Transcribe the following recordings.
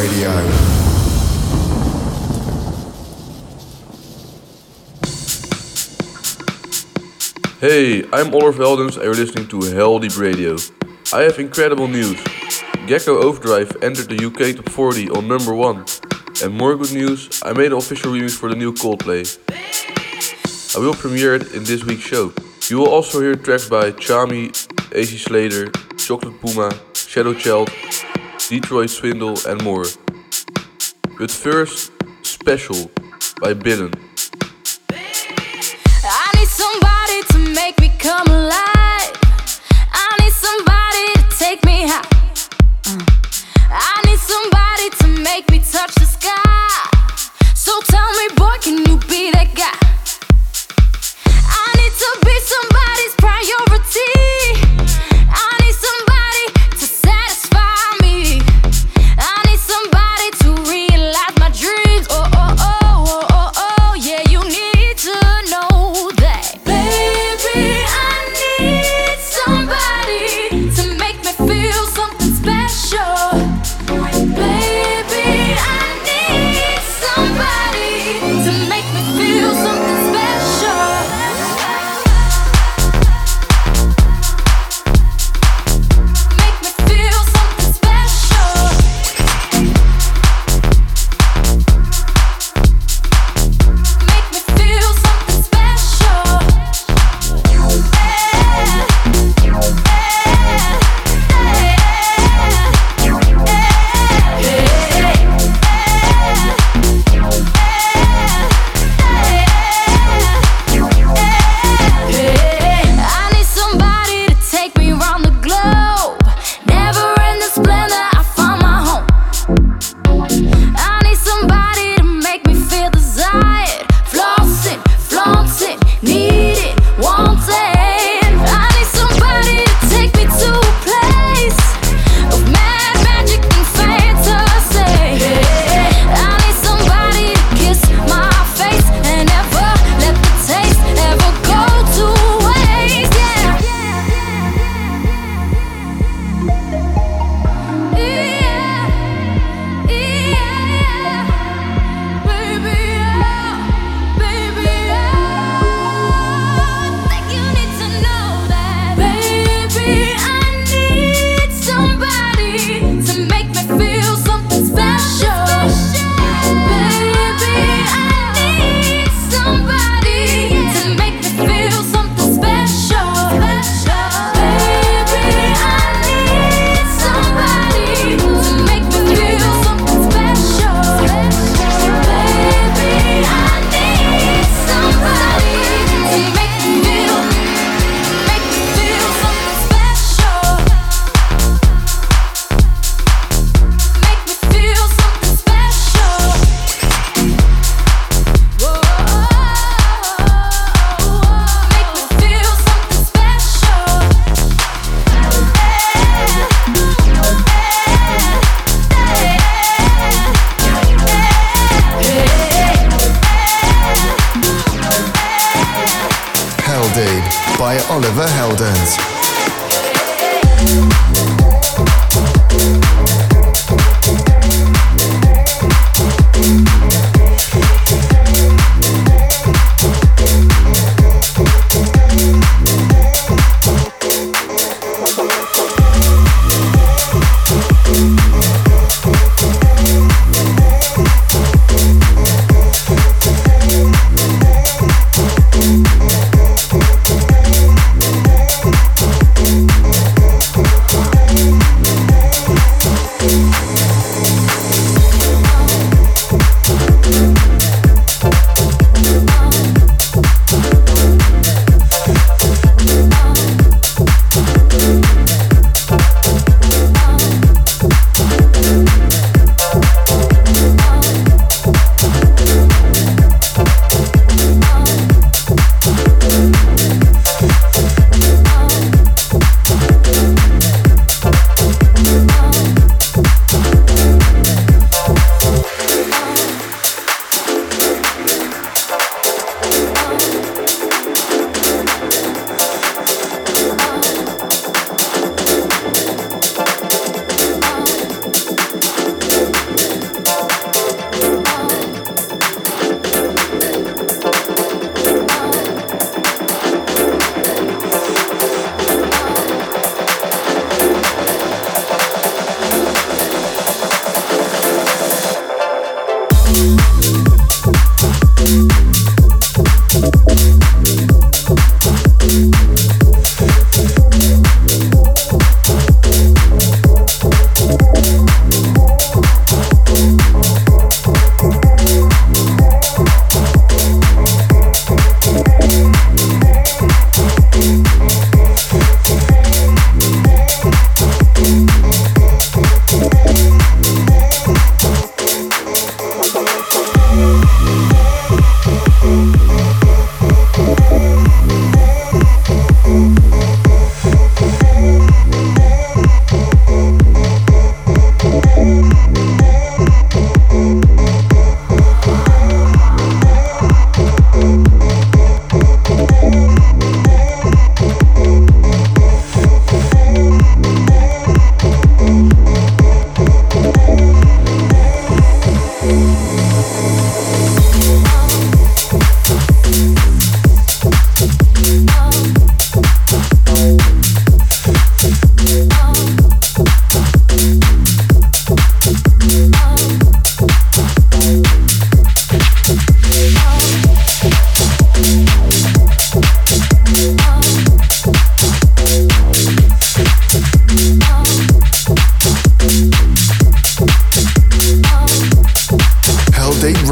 Radio. Hey, I'm Oliver Heldens and you're listening to Heldeep Radio. I have incredible news. Gecko Overdrive entered the UK Top 40 on number 1. And more good news, I made an official remix for the new Coldplay. I will premiere it in this week's show. You will also hear tracks by Chami, AC Slater, Chocolate Puma, Shadow Child, Detroit Swindle and more. But first, Special by Bidden. Make me come alive. I need somebody to take me high. I need somebody to make me touch the sky. So tell me, boy, can you be that guy? I need to be somebody's priority. I need somebody to satisfy me. I need somebody to realize my dreams. Oh, oh, oh, oh, oh, oh, yeah, you need to know that. By Oliver Heldens.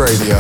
Radio.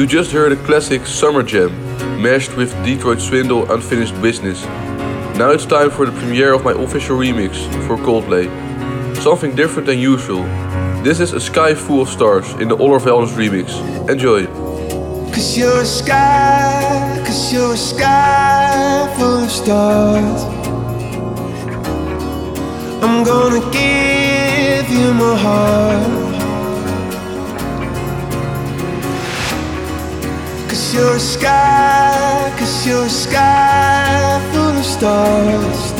You just heard a classic Summer Jam, mashed with Detroit Swindle Unfinished Business. Now it's time for the premiere of my official remix for Coldplay. Something different than usual. This is A Sky Full of Stars in the Oliver Heldens remix. Enjoy. Cause you're a sky full of stars. I'm gonna give you my heart. Cause you're a sky full of stars.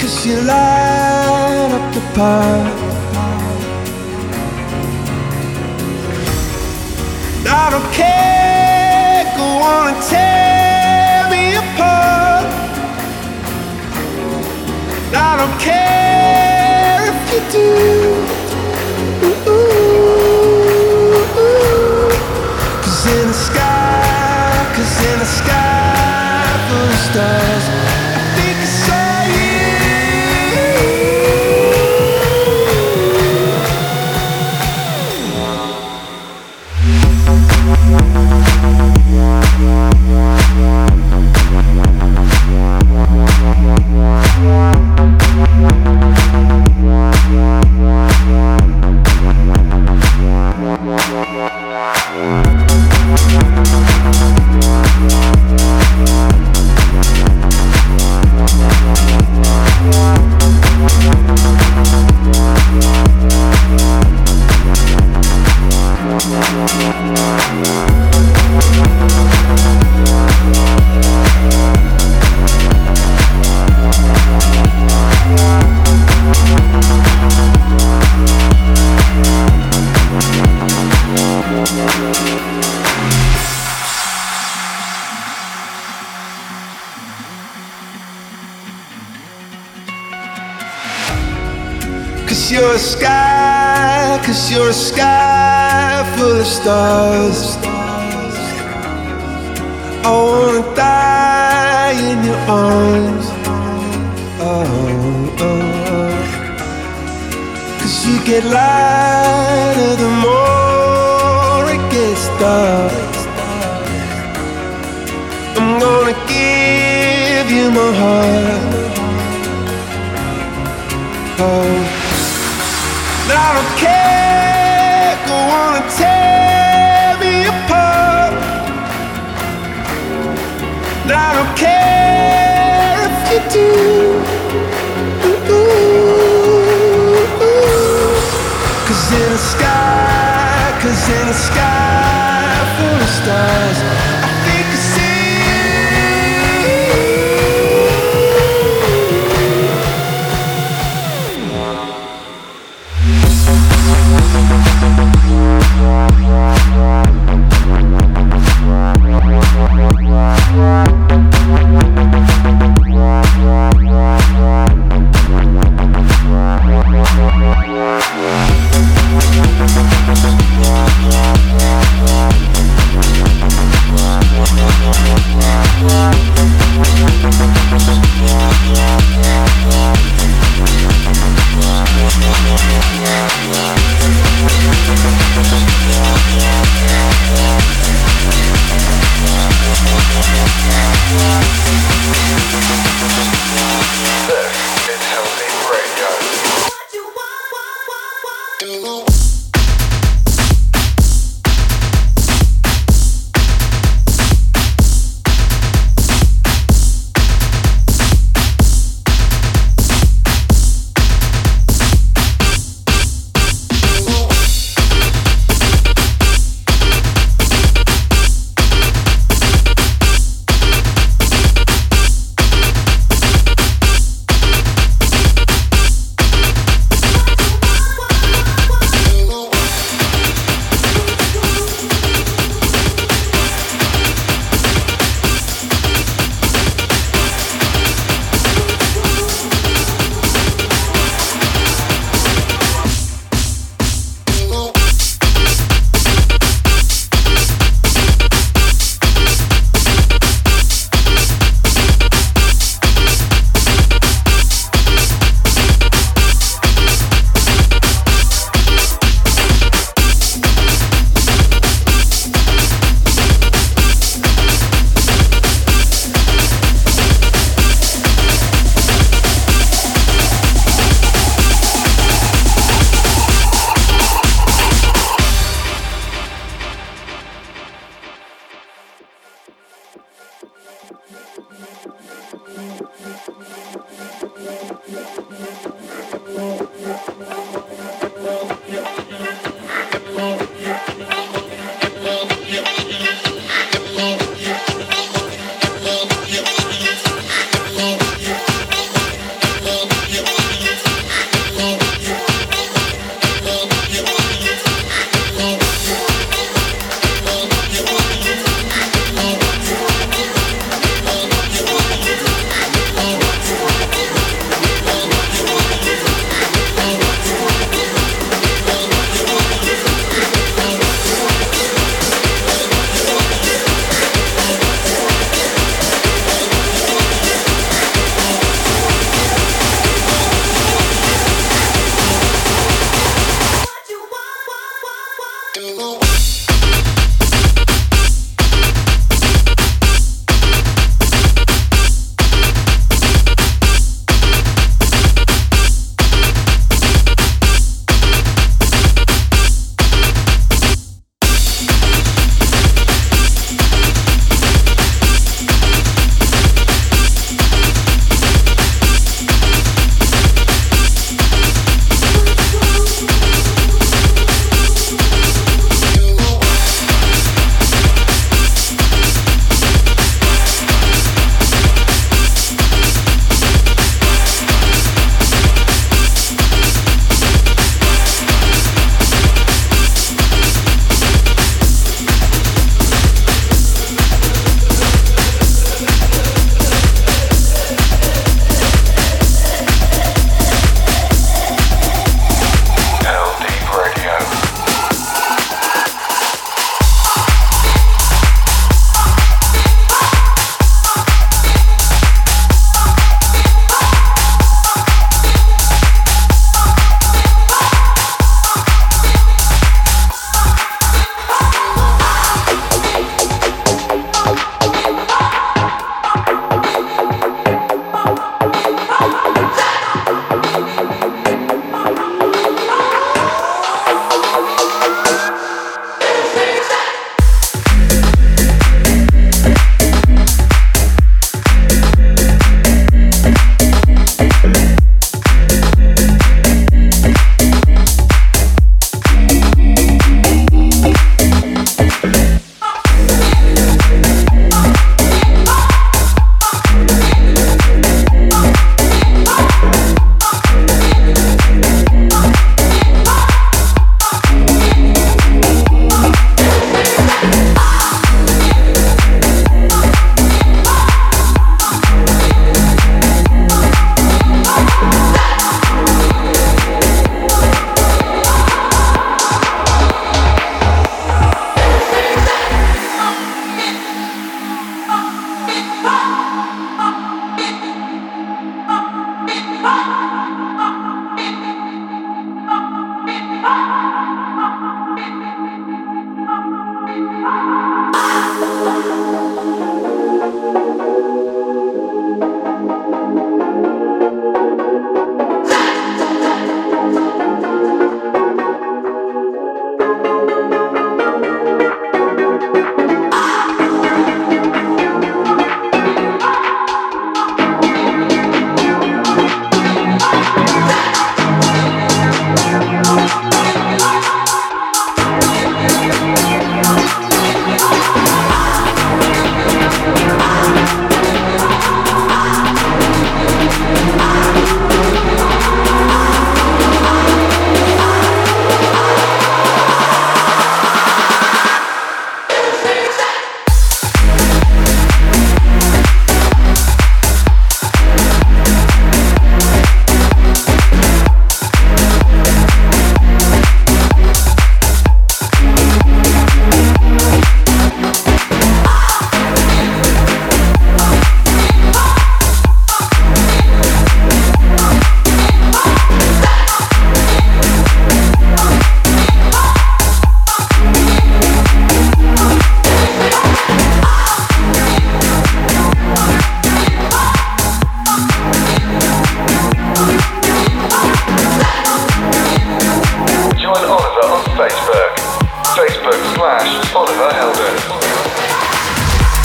Cause you light up the path. I don't care, go on and tear me apart. I don't care if you do. Ooh. Cause in the sky full of stars, I think I saw stars. I wanna die in your arms. Oh. Cause you get lighter the more it gets dark. I'm gonna give you my heart. Oh. I don't care. Go on and tell. I don't care if you do. Cause in the sky full of stars. I think I see you.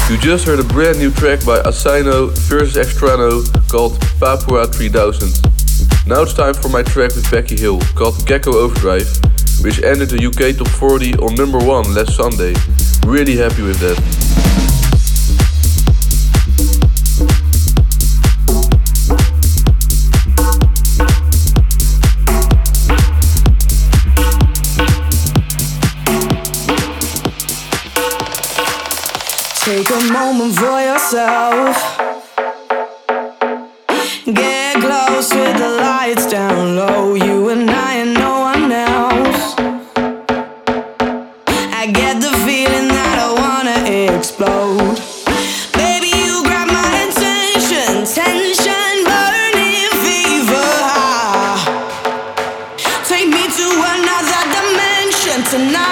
You just heard a brand new track by Asaino vs. Extrano called Papua 3000. Now it's time for my track with Becky Hill called Gecko Overdrive, which ended the UK Top 40 on number 1 last Sunday. Really happy with that. Take a moment for yourself. Get close with the lights down low. You and I and no one else. I get the feeling that I wanna explode. Baby, you grab my attention. Tension, burning fever high. Take me to another dimension tonight.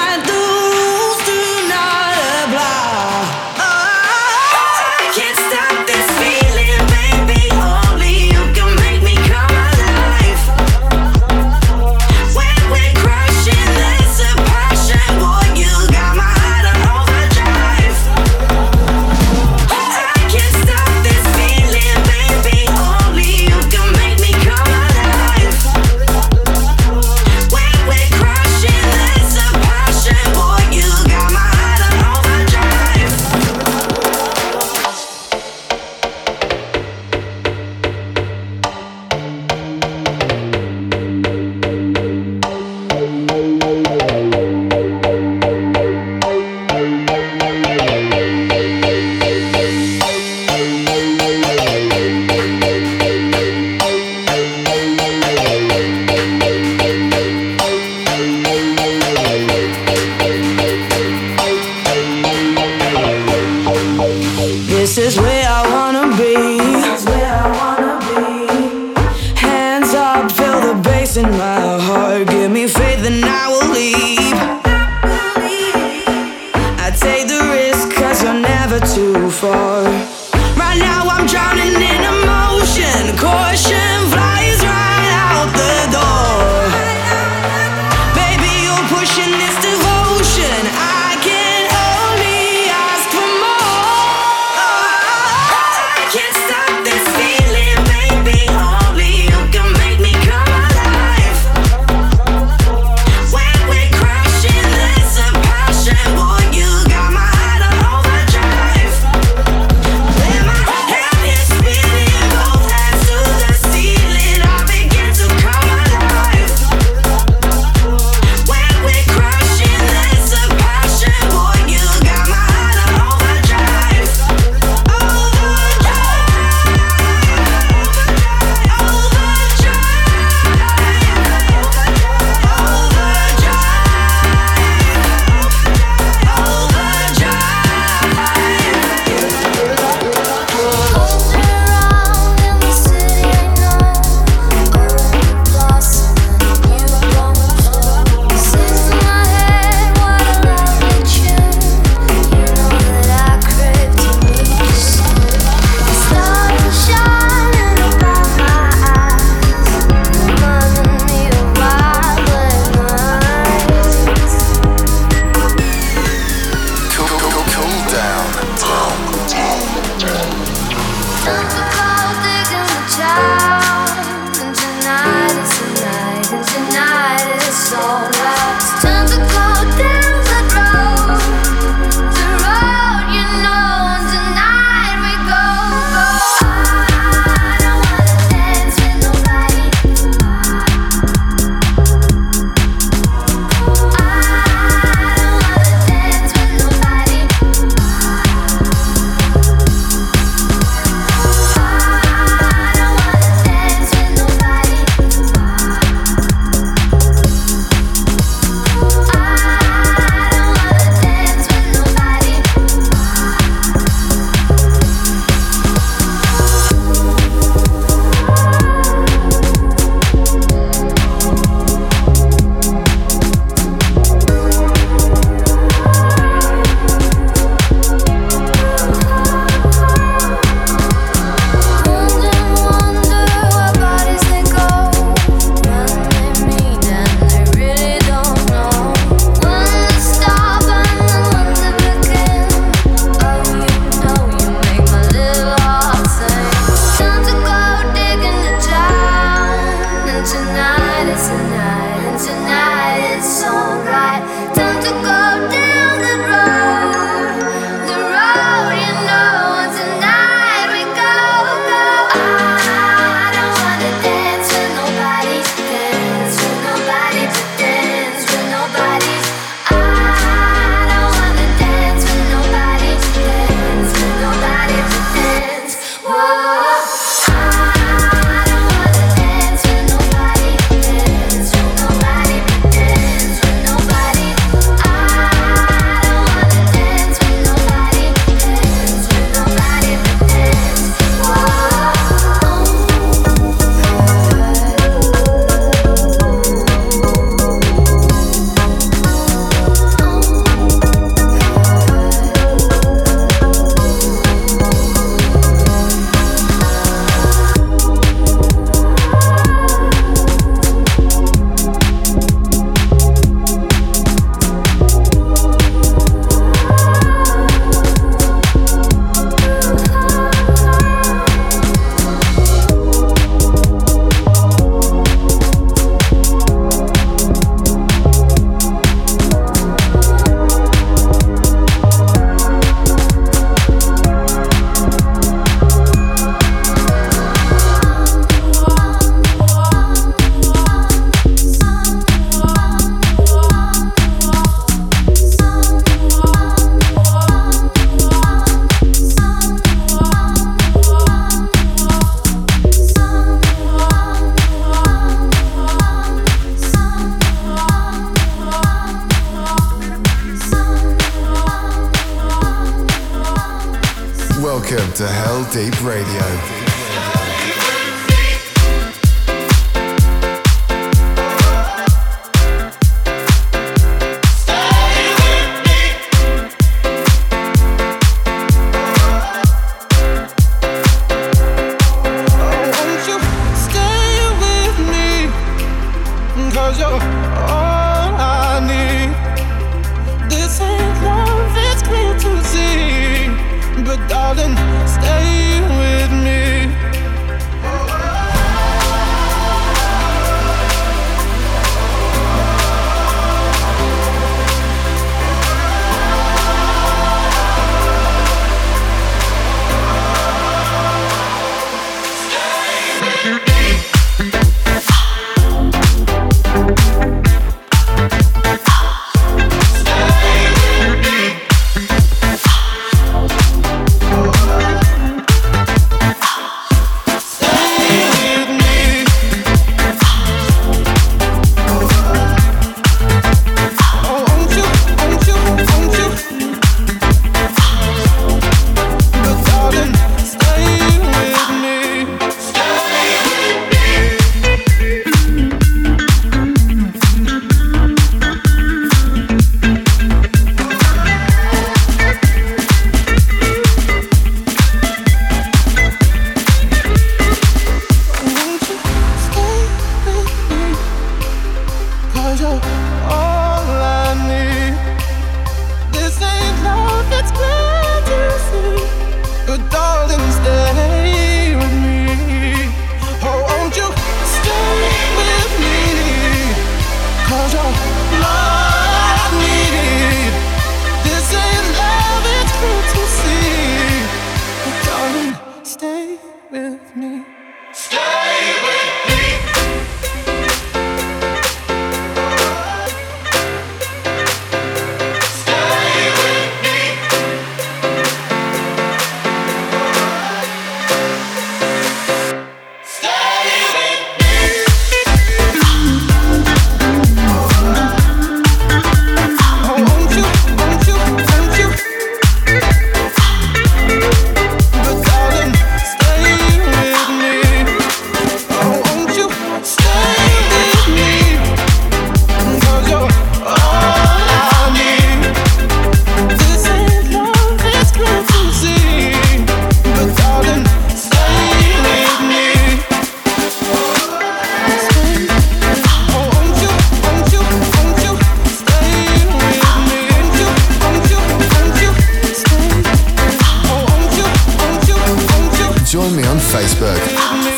Welcome to Heldeep Radio.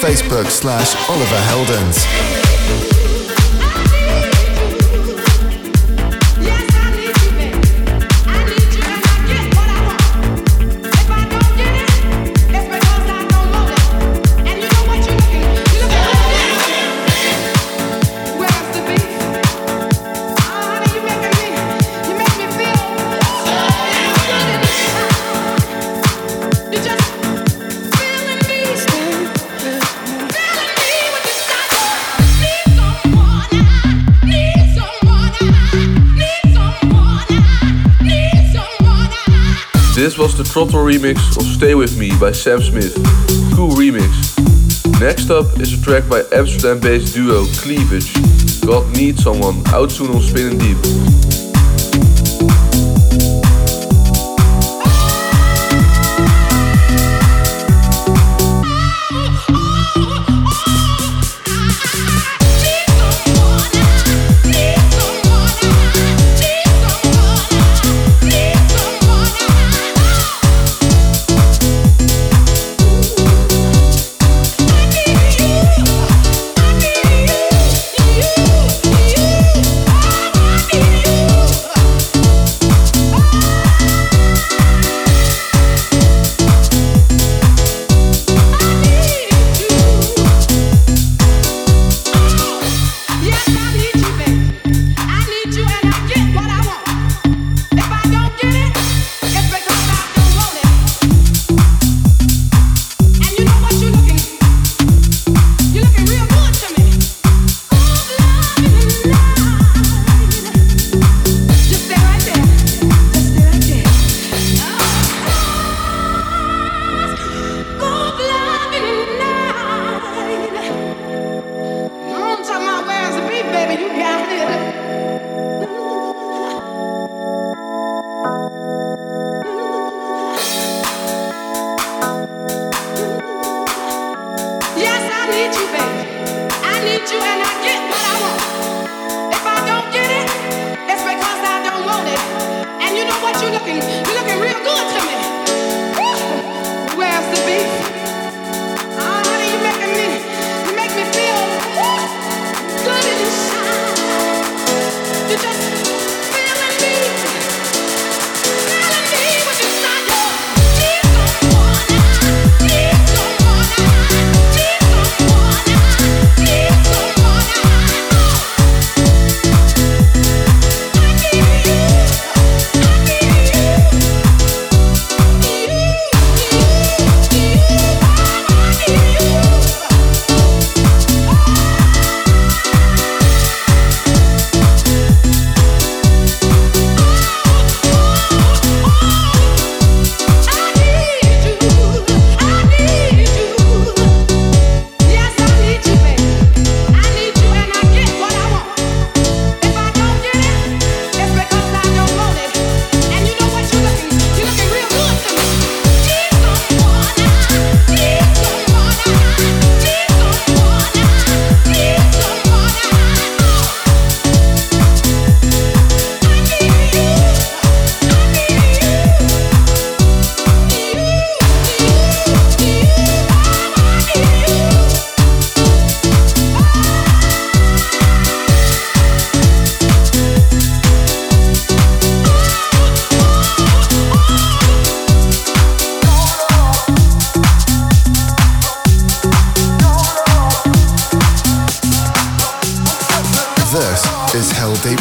Facebook/Oliver Heldens. This was the Throttle remix of Stay With Me by Sam Smith. Cool remix. Next up is a track by Amsterdam-based duo Cleavage, God Needs Someone, out soon on Spinnin' Deep.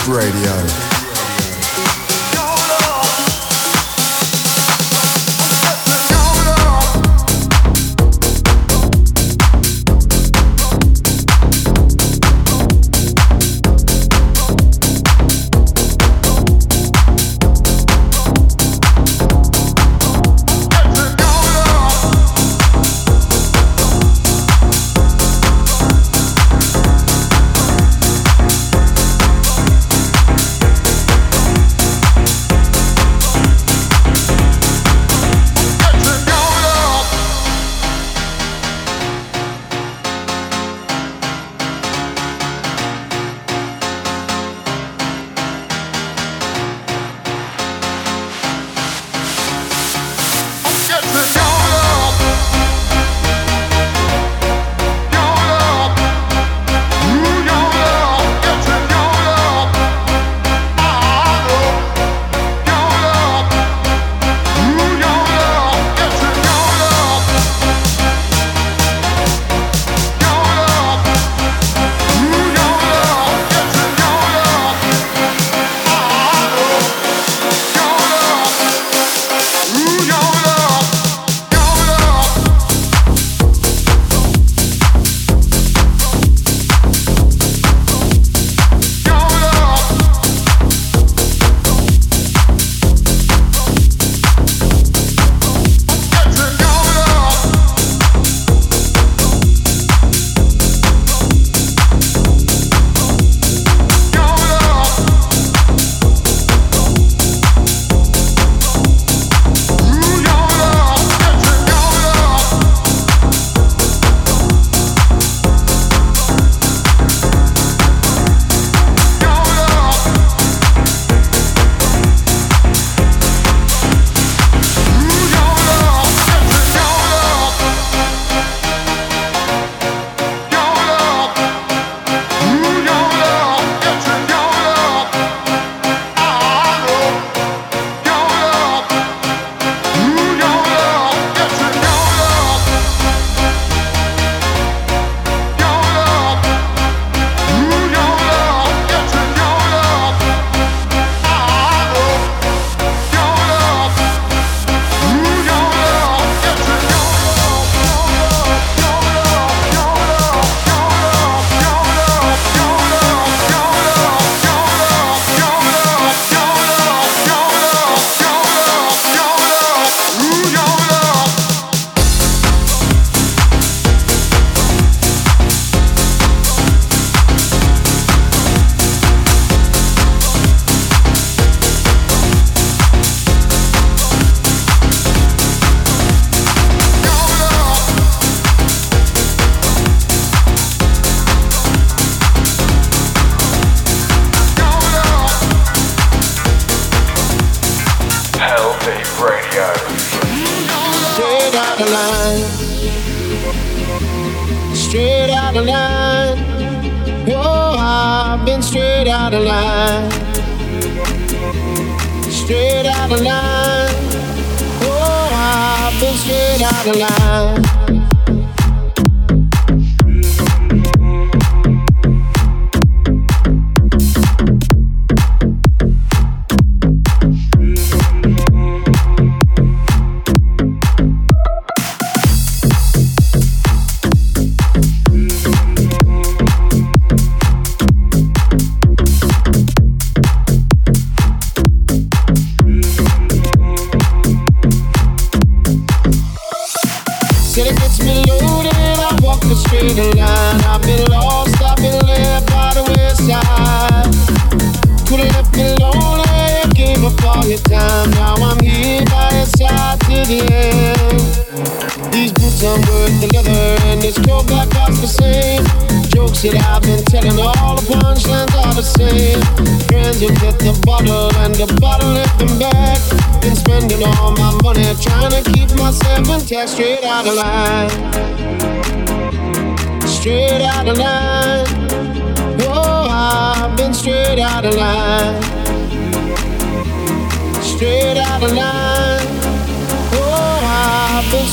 Radio.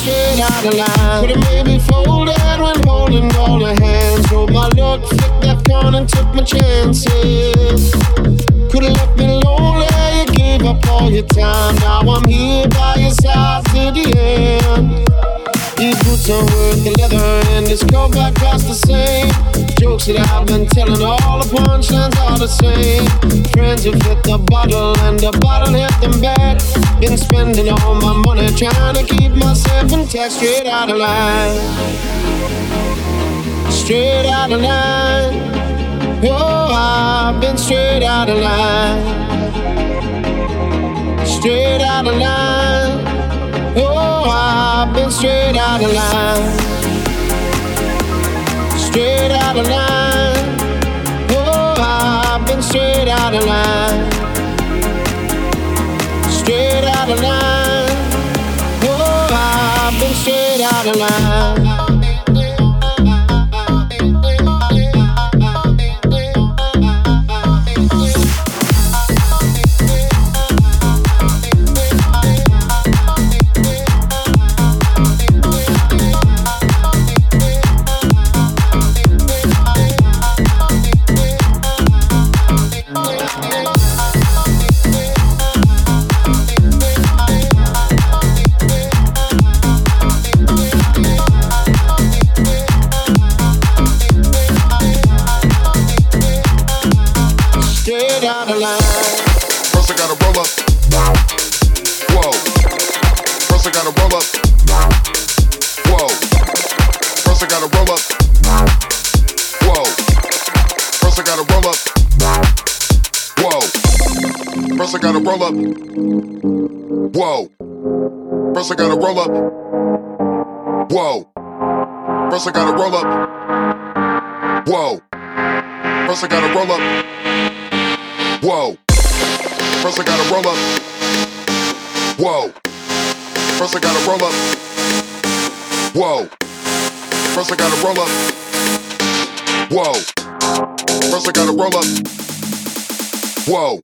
straight out of line. Could have made me folded when holding all her hands. Rolled my luck, flicked that coin and took my chances. Could have left me lonely, you gave up all your time. Now I'm here by your side to the end. These boots are worth the leather and this coat black costs the same. Jokes that I've been telling, all the punchlines are the same. Friends have hit the bottle and the bottle hit them bad. Been spending all my money trying to keep myself intact. Straight out of line, straight out of line. Oh, I've been straight out of line, straight out of line. Oh, I've been straight out of line, straight out of line. Oh, I've been straight out of line, straight out of line. Oh, I've been straight out of line. First I gotta roll up. Whoa. First I gotta roll up. Whoa. First I gotta roll up. Whoa. First I gotta roll up. Whoa. First I gotta roll up. Whoa. First I gotta roll up. Whoa.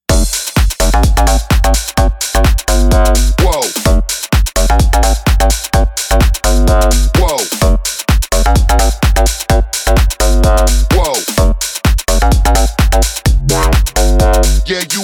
Whoa. Whoa. Yeah, you.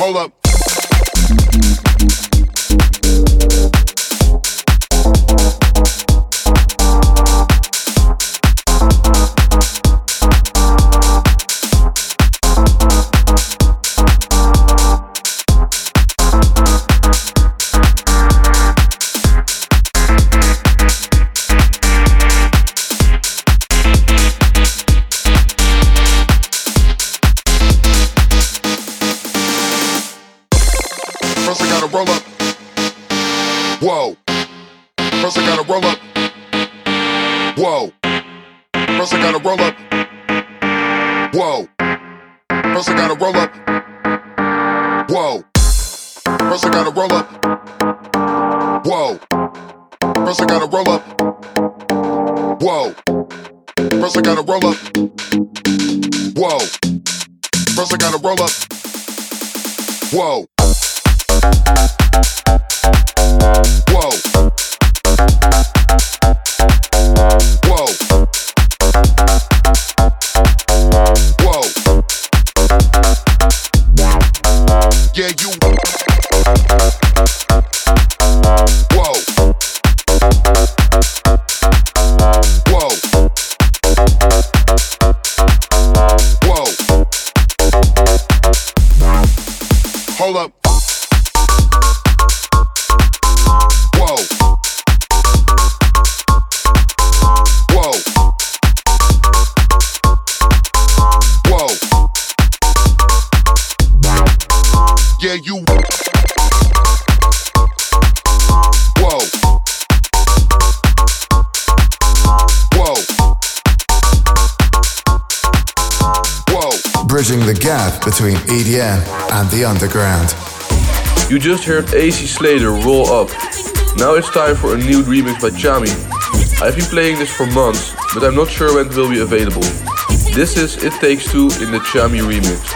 Hold up. Whoa. the gap between EDM and the underground. You just heard AC Slater, Roll Up. Now it's time for a new remix by Chami. I've been playing this for months, but I'm not sure when it will be available. This is It Takes Two in the Chami remix.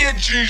itches too.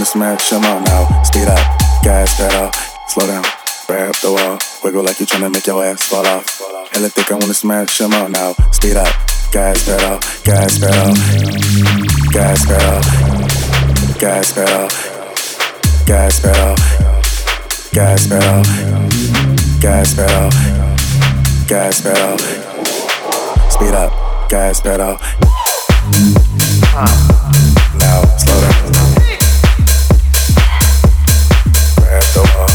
Smash them out now. Speed up. Gas pedal. Gas pedal. Gas pedal. Gas pedal. Gas pedal. Gas pedal. Gas pedal. Gas pedal. Speed up. Gas pedal. Now slow down. Grab the wall.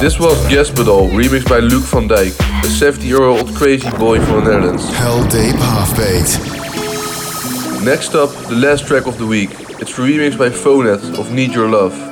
This was Gaspedal, remixed by Luke van Dijk, a 70-year-old crazy boy from the Netherlands. Heldeep Halfbait. Next up, the last track of the week. It's remixed by Phonet of Need Your Love.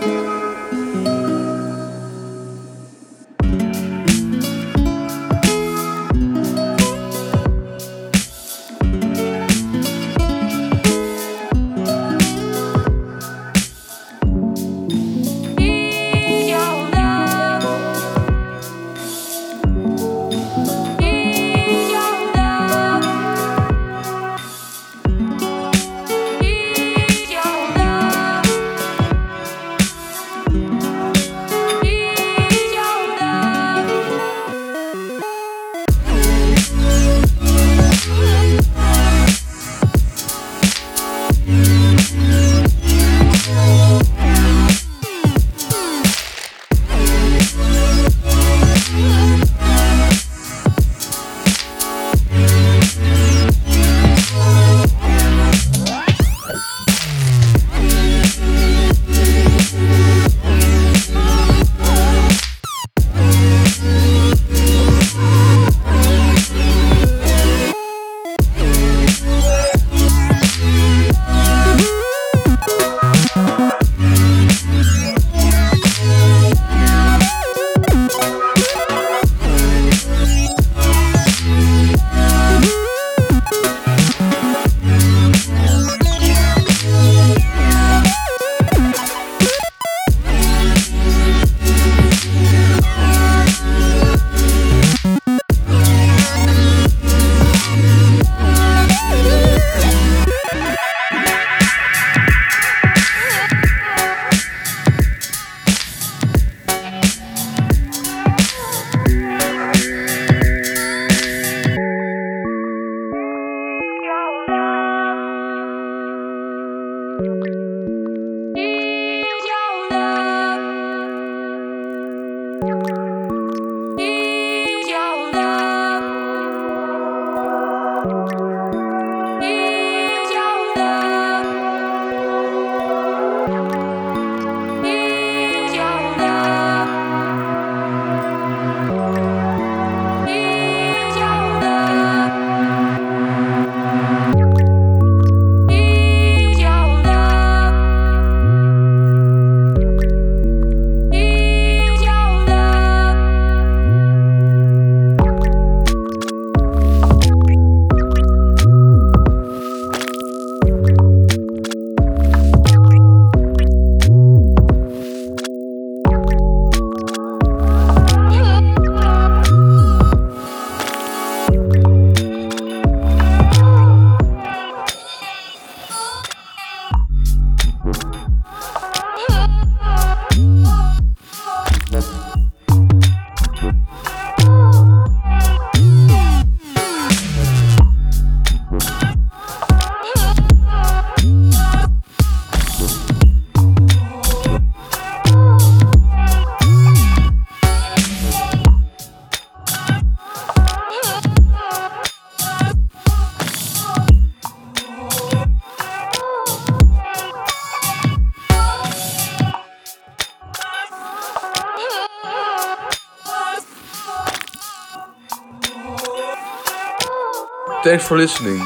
Thanks for listening.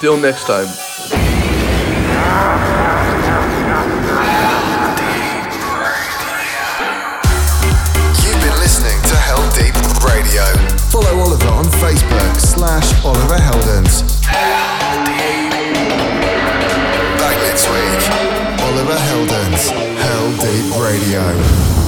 Till next time. You've been listening to Heldeep Radio. Follow Oliver on Facebook /Oliver Heldens. Back next week, Oliver Heldens, Heldeep Radio.